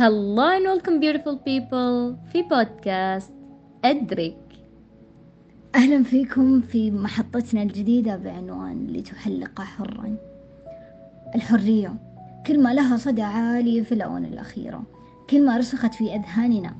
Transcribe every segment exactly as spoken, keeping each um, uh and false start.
Hello and welcome beautiful people في بودكاست أدرك. أهلا فيكم في محطتنا الجديدة بعنوان لتحلق حرا. الحرية كلمة لها صدى عالي في الآونة الأخيرة، كلمة رسخت في أذهاننا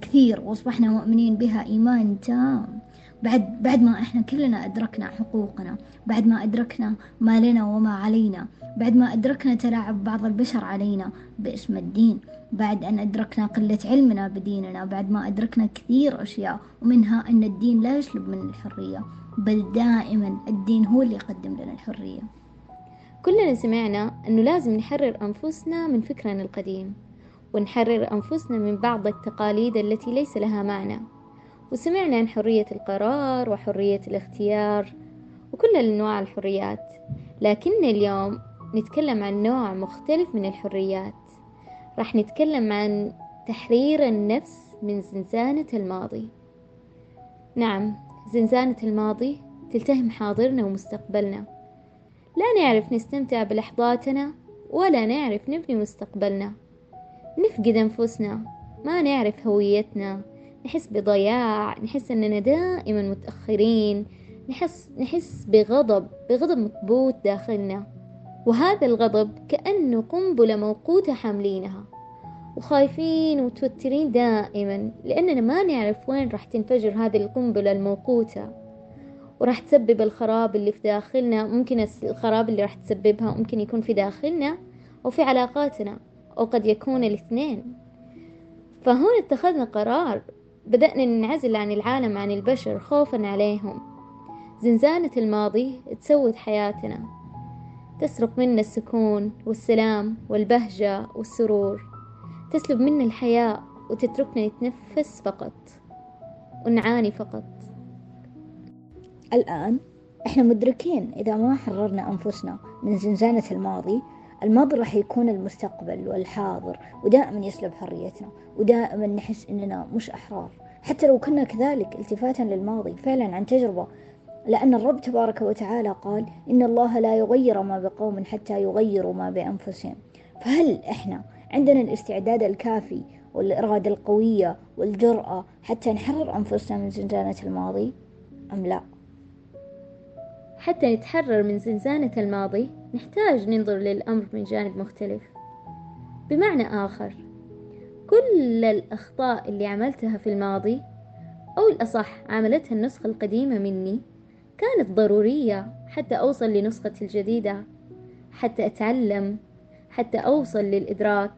كثير وأصبحنا مؤمنين بها إيمان تام بعد, بعد ما إحنا كلنا أدركنا حقوقنا، بعد ما أدركنا ما لنا وما علينا، بعد ما أدركنا تلاعب بعض البشر علينا باسم الدين، بعد أن أدركنا قلة علمنا بديننا، بعد ما أدركنا كثير أشياء ومنها أن الدين لا يسلب من الحرية، بل دائما الدين هو اللي يقدم لنا الحرية. كلنا سمعنا أنه لازم نحرر أنفسنا من فكرنا القديم، ونحرر أنفسنا من بعض التقاليد التي ليس لها معنى، وسمعنا عن حرية القرار وحرية الاختيار وكل أنواع الحريات. لكن اليوم نتكلم عن نوع مختلف من الحريات، راح نتكلم عن تحرير النفس من زنزانة الماضي. نعم، زنزانة الماضي تلتهم حاضرنا ومستقبلنا، لا نعرف نستمتع بلحظاتنا ولا نعرف نبني مستقبلنا، نفقد أنفسنا، ما نعرف هويتنا، نحس بضياع، نحس أننا دائما متأخرين، نحس, نحس بغضب بغضب مكبوت داخلنا، وهذا الغضب كأنه قنبلة موقوتة حاملينها، وخايفين ومتوترين دائما لأننا ما نعرف وين راح تنفجر هذه القنبلة الموقوتة، وراح تسبب الخراب اللي في داخلنا. ممكن الخراب اللي راح تسببها ممكن يكون في داخلنا أو في علاقاتنا، أو قد يكون الاثنين. فهون اتخذنا قرار، بدأنا ننعزل عن العالم، عن البشر، خوفا عليهم. زنزانة الماضي تسود حياتنا، تسرق منا السكون والسلام والبهجة والسرور، تسلب منا الحياة وتتركنا نتنفس فقط ونعاني فقط. الآن احنا مدركين إذا ما حررنا أنفسنا من زنزانة الماضي، الماضي راح يكون المستقبل والحاضر، ودائما يسلب حريتنا، ودائما نحس إننا مش أحرار حتى لو كنا كذلك التفاتا للماضي. فعلا عن تجربة، لأن الرب تبارك وتعالى قال إن الله لا يغير ما بقوم حتى يغيروا ما بأنفسهم. فهل إحنا عندنا الاستعداد الكافي والإرادة القوية والجرأة حتى نحرر أنفسنا من زنزانة الماضي أم لا؟ حتى نتحرر من زنزانة الماضي نحتاج ننظر للأمر من جانب مختلف. بمعنى آخر، كل الأخطاء اللي عملتها في الماضي، أو الأصح عملتها النسخة القديمة مني، كانت ضرورية حتى أوصل لنسخة الجديدة، حتى أتعلم، حتى أوصل للإدراك،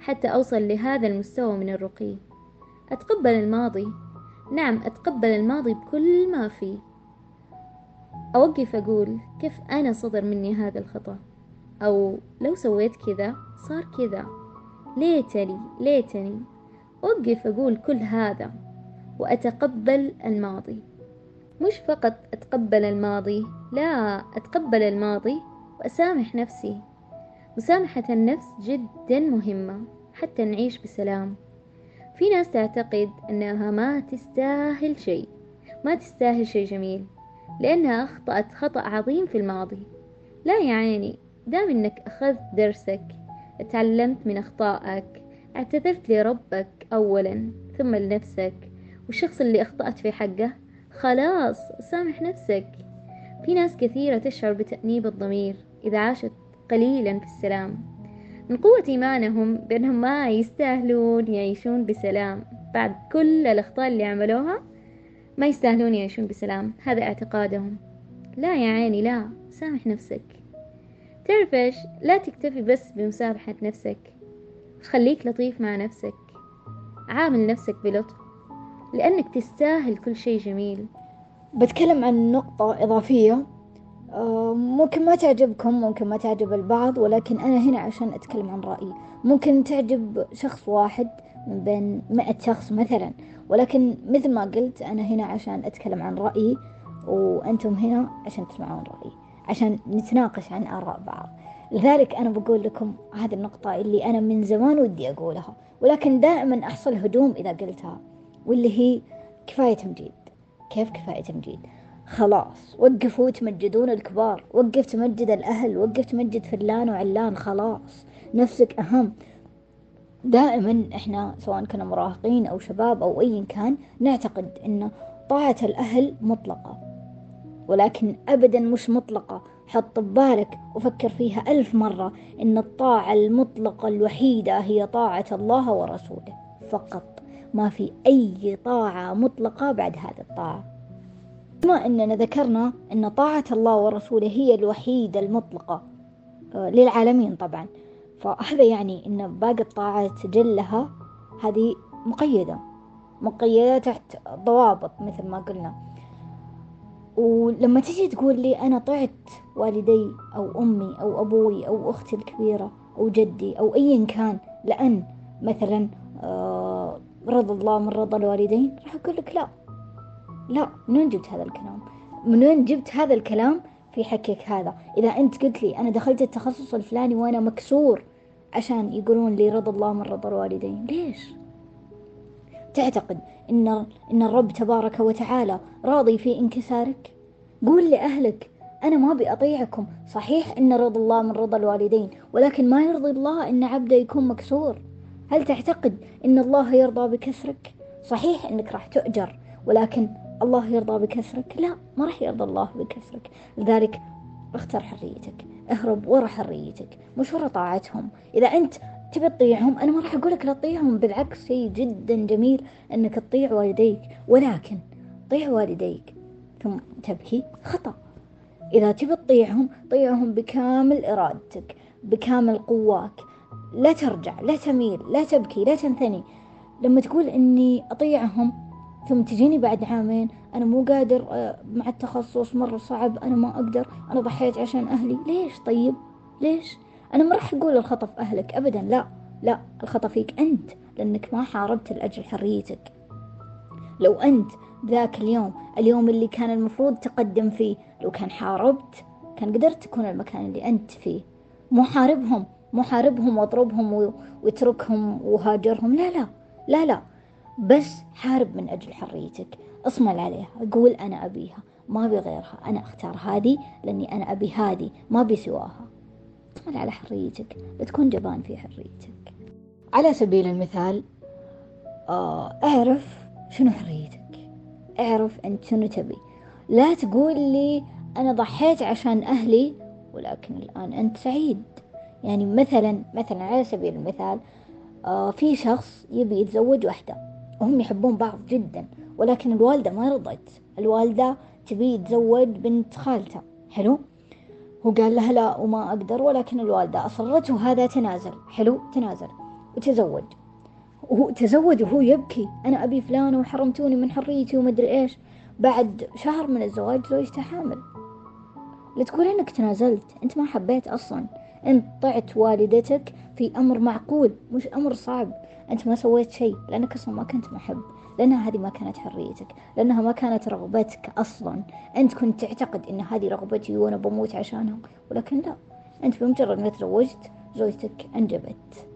حتى أوصل لهذا المستوى من الرقي. أتقبل الماضي، نعم أتقبل الماضي بكل ما فيه. أوقف أقول كيف أنا صدر مني هذا الخطأ، أو لو سويت كذا صار كذا، ليتني ليتني أوقف أقول كل هذا وأتقبل الماضي. مش فقط أتقبل الماضي، لا، أتقبل الماضي وأسامح نفسي. مسامحة النفس جدا مهمة حتى نعيش بسلام. في ناس تعتقد أنها ما تستاهل شيء، ما تستاهل شيء جميل لأنها أخطأت خطأ عظيم في الماضي. لا يعاني، دام أنك أخذت درسك، تعلمت من أخطائك، اعتذرت لربك أولا ثم لنفسك والشخص اللي أخطأت في حقه، خلاص سامح نفسك. في ناس كثيرة تشعر بتأنيب الضمير إذا عاشت قليلا في السلام، من قوة إيمانهم بأنهم ما يستاهلون يعيشون بسلام بعد كل الأخطاء اللي عملوها، ما يستاهلون يعيشون بسلام، هذا اعتقادهم. لا يا عيني، لا، سامح نفسك. تعرف إيش؟ لا تكتفي بس بمسامحة نفسك، خليك لطيف مع نفسك، عامل نفسك بلطف لأنك تستاهل كل شيء جميل. بتكلم عن نقطة إضافية ممكن ما تعجبكم، ممكن ما تعجب البعض، ولكن أنا هنا عشان أتكلم عن رأيي. ممكن تعجب شخص واحد من بين مئة شخص مثلا، ولكن مثل ما قلت أنا هنا عشان أتكلم عن رأيي، وأنتم هنا عشان تسمعون رأيي، عشان نتناقش عن آراء بعض. لذلك أنا بقول لكم هذه النقطة اللي أنا من زمان ودي أقولها، ولكن دائما أحصل هجوم إذا قلتها، واللي هي كفاية تمجيد. كيف كفاية تمجيد؟ خلاص وقفوا تمجدون الكبار، وقف تمجد الأهل، وقف تمجد فلان وعلان، خلاص نفسك أهم. دائما احنا سواء كنا مراهقين او شباب او اي كان نعتقد ان طاعة الاهل مطلقة، ولكن ابدا مش مطلقة. حط ببالك وفكر فيها ألف مرة ان الطاعة المطلقة الوحيدة هي طاعة الله ورسوله فقط، ما في اي طاعة مطلقة بعد هذه الطاعة. بما اننا ذكرنا ان طاعة الله ورسوله هي الوحيدة المطلقة للعالمين طبعا، فهذا يعني ان باقي الطاعات جلها هذه مقيدة مقيدة تحت ضوابط مثل ما قلنا. ولما تيجي تقول لي انا طعت والدي او امي او ابوي او اختي الكبيرة او جدي او ايا كان لان مثلا رضى الله من رضى الوالدين، راح اقول لك لا لا، منين جبت هذا الكلام؟ منين جبت هذا الكلام في حكيك هذا؟ إذا أنت قلت لي أنا دخلت التخصص الفلاني وأنا مكسور عشان يقولون لي رضى الله من رضى الوالدين، ليش؟ تعتقد إن إن الرب تبارك وتعالى راضي في انكسارك؟ قول لأهلك أنا ما بأطيعكم، صحيح إن رضى الله من رضى الوالدين، ولكن ما يرضي الله إن عبده يكون مكسور. هل تعتقد إن الله يرضى بكسرك؟ صحيح إنك راح تؤجر، ولكن الله يرضى بكسرك؟ لا، ما رح يرضى الله بكسرك. لذلك اختر حريتك، اهرب ورا حريتك مش ورا طاعتهم. إذا أنت تبي تطيعهم أنا ما رح أقولك لا تطيعهم، بالعكس شيء جدا جميل أنك تطيع والديك، ولكن طيع والديك ثم تبكي خطأ. إذا تبي تطيعهم طيعهم بكامل إرادتك بكامل قواك، لا ترجع لا تميل لا تبكي لا تنثني. لما تقول أني أطيعهم ثم تجيني بعد عامين أنا مو قادر مع التخصص مرة صعب، أنا ما أقدر، أنا ضحيت عشان أهلي، ليش طيب؟ ليش؟ أنا ما رح أقول الخطأ في أهلك أبدا، لا لا، الخطأ فيك أنت، لأنك ما حاربت لأجل حريتك. لو أنت ذاك اليوم اليوم اللي كان المفروض تقدم فيه لو كان حاربت كان قدرت تكون المكان اللي أنت فيه. مو حاربهم مو حاربهم واضربهم واتركهم وهاجرهم، لا لا لا لا، بس حارب من أجل حريتك، اصمل عليها، قول أنا أبيها ما أبي غيرها، أنا أختار هذه لأني أنا أبي هذه ما أبي سواها. اصمل على حريتك، لا تكون جبان في حريتك. على سبيل المثال أعرف شنو حريتك، أعرف أنت شنو تبي. لا تقول لي أنا ضحيت عشان أهلي ولكن الآن أنت سعيد. يعني مثلا مثلا على سبيل المثال في شخص يبي يتزوج وحده وهم يحبون بعض جدا، ولكن الوالدة ما رضت، الوالدة تبي يتزوج بنت خالته، حلو، هو قال لها لا وما أقدر، ولكن الوالدة أصرت وهذا تنازل، حلو، تنازل وتزوج، وهو تزوج وهو يبكي أنا أبي فلانة وحرمتوني من حريتي ومدري إيش. بعد شهر من الزواج زوجته حامل. لا تقول إنك تنازلت، أنت ما حبيت أصلا، أنت طعت والدتك في أمر معقول مش أمر صعب، أنت ما سويت شيء لأنك أصلا ما كنت محب، لأنها هذه ما كانت حريتك، لأنها ما كانت رغبتك أصلا. أنت كنت تعتقد أن هذه رغبتي وأنا بموت عشانها، ولكن لا، أنت بمجرد ما تزوجت زوجتك أنجبت.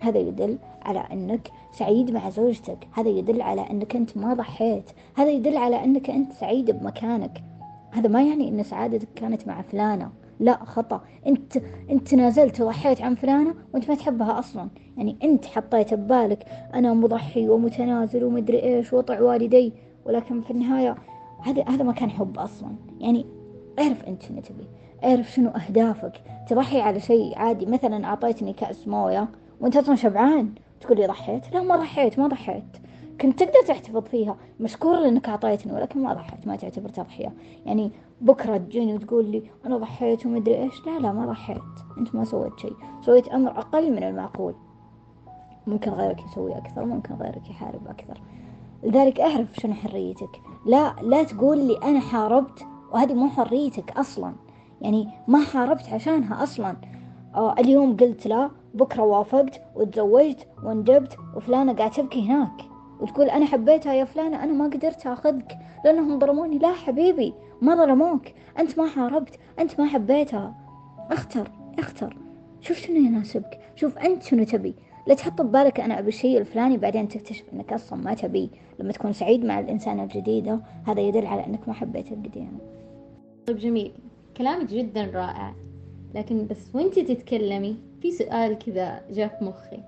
هذا يدل على أنك سعيد مع زوجتك، هذا يدل على أنك أنت ما ضحيت، هذا يدل على أنك أنت سعيد بمكانك. هذا ما يعني أن سعادتك كانت مع فلانة، لا، خطأ. أنت أنت نازلت وضحيت عن فلانة وأنت ما تحبها أصلا، يعني أنت حطيت ببالك أنا مضحي ومتنازل ومدري إيش وطع والدي، ولكن في النهاية هذا هذا ما كان حب أصلا. يعني أعرف أنت شنو تبي، أعرف شنو أهدافك. تضحي على شيء عادي، مثلا أعطيتني كأس موية وأنت أصلا شبعان تقول لي ضحيت، لا ما ضحيت ما ضحيت، كنت تقدر تحتفظ فيها، مشكور لأنك أعطيتني، ولكن ما ضحيت، ما تعتبر تضحية. يعني بكرة تجيني وتقول لي أنا ضحيت ومدري إيش، لا لا ما ضحيت، أنت ما سويت شيء، سويت أمر أقل من المعقول. ممكن غيرك يسوي أكثر، ممكن غيرك يحارب أكثر. لذلك أعرف شنو حريتك، لا لا تقول لي أنا حاربت وهذه مو حريتك أصلا، يعني ما حاربت عشانها أصلا. آه اليوم قلت لا، بكرة وافقت وتزوجت وانجبت وفلانة قاعد تبكي هناك وتقول أنا حبيتها يا فلانة، أنا ما قدرت أخذك لأنهم ضرموني. لا حبيبي، ما ضرموك، أنت ما حاربت، أنت ما حبيتها. اختر اختر، شوف شنو يناسبك، شوف أنت شنو تبي. لا تحط ببالك أنا أبي الشيء الفلاني بعدين تكتشف أنك أصلا ما تبي. لما تكون سعيد مع الإنسان الجديدة هذا يدل على أنك ما حبيت القديمة. طيب جميل، كلامك جدا رائع، لكن بس وانت تتكلمي في سؤال كذا جاء في مخي،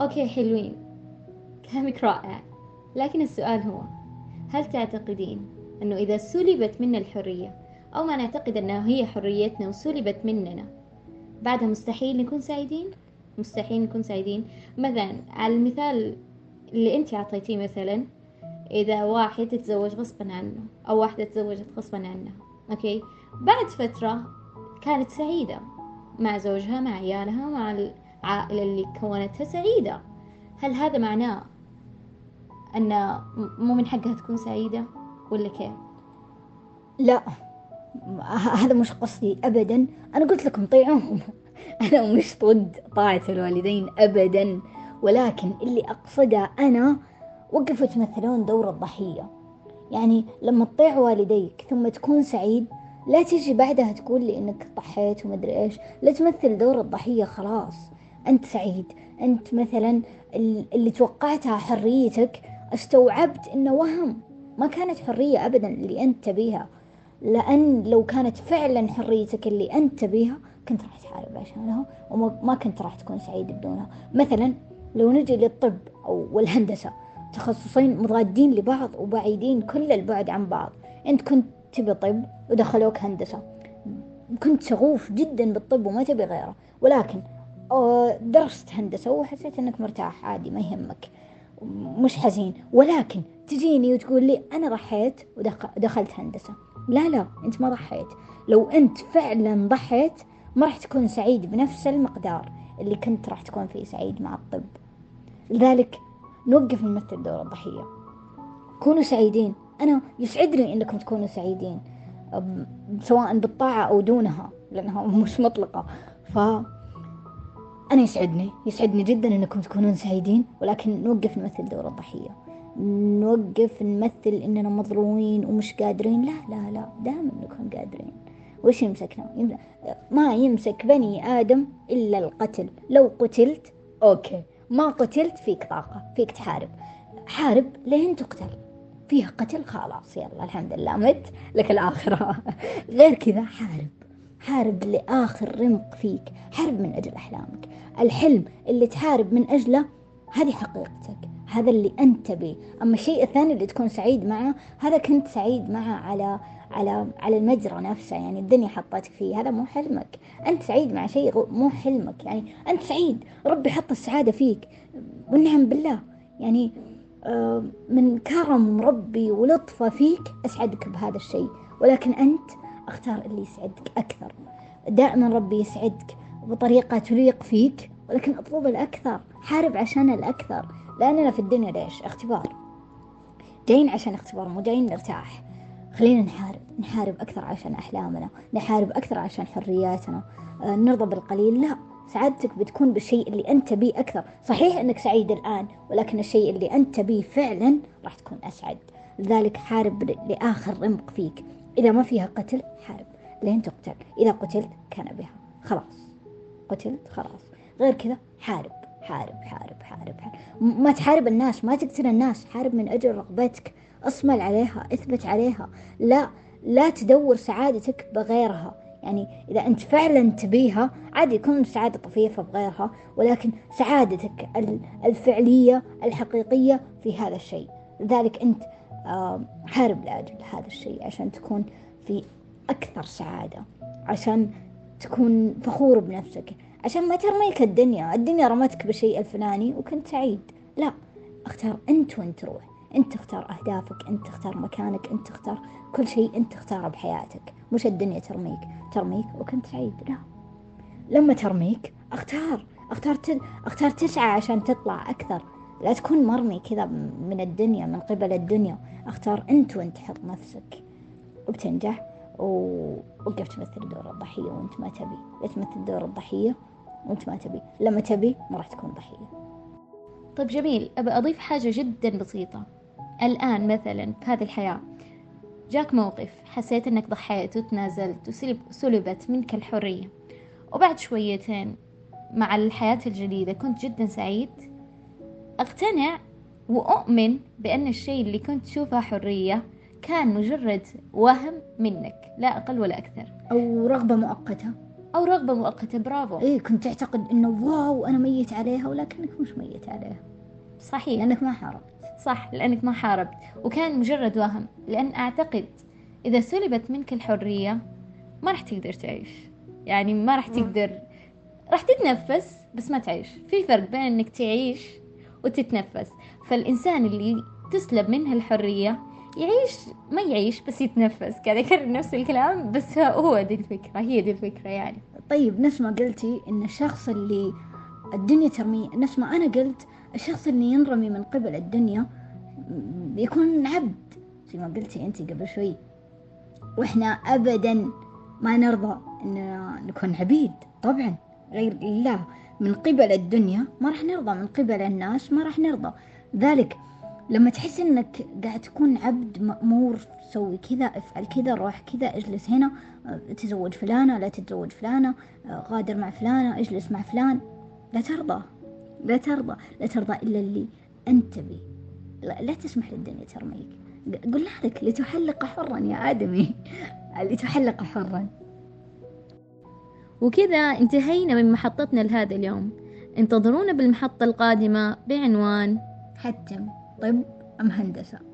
أوكي حلوين، كلامك رائع، لكن السؤال هو هل تعتقدين أنه إذا سلبت منا الحرية أو ما نعتقد أنها هي حريتنا وسلبت مننا بعدها مستحيل نكون سعيدين؟ مستحيل نكون سعيدين. مثلا على المثال اللي أنت عطيتيه، مثلا إذا واحد تتزوج غصبا عنه أو واحدة تتزوجت غصبا عنها، أوكي بعد فترة كانت سعيدة مع زوجها مع عيالها مع العائلة اللي كونتها سعيدة، هل هذا معناه أن مو من حقها تكون سعيدة ولا كيف؟ لا، هذا مش قصدي أبدا. أنا قلت لكم طيعوهم، أنا مش ضد طاعة الوالدين أبدا، ولكن اللي أقصده أنا وقفوا تمثلون دور الضحية. يعني لما تطيع والديك ثم تكون سعيد لا تجي بعدها تقول لي إنك ضحيت ومدري إيش، لا تمثل دور الضحية. خلاص أنت سعيد، أنت مثلا اللي توقعتها حريتك استوعبت إنه وهم، ما كانت حرية أبدا اللي أنت تبيها، لأن لو كانت فعلا حريتك اللي أنت تبيها كنت راح تحارب عشانها وما كنت راح تكون سعيد بدونها. مثلا لو نجي للطب أو والهندسة، تخصصين مضادين لبعض وبعيدين كل البعد عن بعض، أنت كنت تبي طب ودخلوك هندسة، كنت شغوف جدا بالطب وما تبي غيره، ولكن درست هندسة وحسيت أنك مرتاح عادي ما يهمك مش حزين، ولكن تجيني وتقول لي أنا رحيت ودخلت هندسة. لا لا، أنت ما ضحيت. لو أنت فعلا ضحيت ما راح تكون سعيد بنفس المقدار اللي كنت راح تكون فيه سعيد مع الطب. لذلك نوقف نمثل دور الضحية، كونوا سعيدين. أنا يسعدني أنكم تكونوا سعيدين سواء بالطاعة أو دونها لأنها مش مطلقة، فأنا يسعدني يسعدني جدا أنكم تكونون سعيدين، ولكن نوقف نمثل دور الضحية، نوقف نمثل أننا مظلومين ومش قادرين. لا لا لا، دائما نكون قادرين. وش يمسكنا؟ ما يمسك بني آدم إلا القتل. لو قتلت أوكي، ما قتلت فيك طاقة فيك تحارب، حارب لين تقتل، فيها قتل خلاص يلا الحمد لله مت لك الآخرة. غير كذا حارب، حارب لآخر رمق فيك، حارب من أجل أحلامك. الحلم اللي تحارب من أجله هذه حقيقتك، هذا اللي أنت به. أما الشيء الثاني اللي تكون سعيد معه، هذا كنت سعيد معه على على على المجرى نفسه، يعني الدنيا حطتك فيه، هذا مو حلمك. أنت سعيد مع شيء مو حلمك، يعني أنت سعيد ربي حط السعادة فيك والنعم بالله، يعني من كرم ربي ولطفه فيك أسعدك بهذا الشيء، ولكن أنت اختار اللي يسعدك أكثر. دائما ربي يسعدك بطريقة تليق فيك، ولكن أطلب الأكثر، حارب عشان الأكثر، لأننا في الدنيا ليش؟ اختبار، جايين عشان اختبار مو جايين نرتاح. خلينا نحارب، نحارب أكثر عشان أحلامنا، نحارب أكثر عشان حرياتنا. أه نرضى بالقليل؟ لا، سعادتك بتكون بالشيء اللي أنت بيه أكثر. صحيح أنك سعيد الآن، ولكن الشيء اللي أنت بيه فعلا راح تكون أسعد. لذلك حارب لآخر رمق فيك، إذا ما فيها قتل حارب لين تقتل، إذا قتلت كان بها خلاص، قتلت خلاص. غير كذا حارب حارب حارب حارب, حارب. ما تحارب الناس، ما تقتل الناس، حارب من أجل رغبتك، أصمل عليها، أثبت عليها. لا لا تدور سعادتك بغيرها، يعني إذا أنت فعلا تبيها عادي يكون سعادة طفيفة بغيرها، ولكن سعادتك الفعلية الحقيقية في هذا الشيء. لذلك أنت حارب لأجل هذا الشيء عشان تكون في أكثر سعادة، عشان تكون فخور بنفسك، عشان ما ترميك الدنيا، الدنيا رمتك بالشيء الفلاني وكنت سعيد. لا، اختار أنت وين تروح، أنت تختار أهدافك، أنت تختار مكانك، أنت تختار كل شيء، أنت تختاره بحياتك، مش الدنيا ترميك ترميك وكنت سعيد. لا، لما ترميك اختار اختار تل... اختار تسعى عشان تطلع أكثر، لا تكون مرمي كذا من الدنيا من قبل الدنيا. اختار أنت وأنت حط نفسك وبتنجح. ووقف تمثل دور الضحية وأنت ما تبي، لا تمثل دور الضحية وأنت ما تبي، لما تبي ما راح تكون ضحية. طيب جميل، أبى أضيف حاجة جدا بسيطة. الآن مثلا في هذه الحياة جاك موقف حسيت أنك ضحيت وتنازلت وسلبت منك الحرية، وبعد شويتين مع الحياة الجديدة كنت جدا سعيد. اقتنع وأؤمن بأن الشيء اللي كنت تشوفه حرية كان مجرد وهم منك، لا أقل ولا أكثر، أو رغبة مؤقتة أو رغبة مؤقتة. برافو. إيه كنت تعتقد إنه واو أنا ميت عليها، ولكنك مش ميت عليها. صحيح، لأنك ما حاربت. صح، لأنك ما حاربت، وكان مجرد وهم. لأن أعتقد إذا سلبت منك الحرية ما راح تقدر تعيش، يعني ما راح تقدر، راح تتنفس بس ما تعيش. في فرق بين إنك تعيش وتتنفس. فالإنسان اللي تسلب منها الحرية يعيش، ما يعيش بس يتنفس. قاعد أكرر نفس الكلام بس هو دي الفكرة، هي دي الفكرة يعني. طيب نفس ما قلتي إن الشخص اللي الدنيا ترمي، نفس ما أنا قلت الشخص اللي ينرمي من قبل الدنيا بيكون عبد زي ما قلتي أنت قبل شوي، وإحنا أبدا ما نرضى إن نكون عبيد طبعا غير الله من قبل الدنيا. ما رح نرضى من قبل الناس، ما رح نرضى ذلك. لما تحس انك قاعد تكون عبد مأمور، سوي كذا، افعل كذا، روح كذا، اجلس هنا، تزوج فلانة، لا تتزوج فلانة، غادر مع فلانة، اجلس مع فلان، لا ترضى لا ترضى لا ترضى إلا اللي أنت بي. لا, لا تسمح للدنيا ترميك. قل لك لتحلق حرا يا آدمي، لتحلق حرا. وكذا انتهينا من محطتنا لهذا اليوم. انتظرونا بالمحطة القادمة بعنوان حتم طب أم هندسة.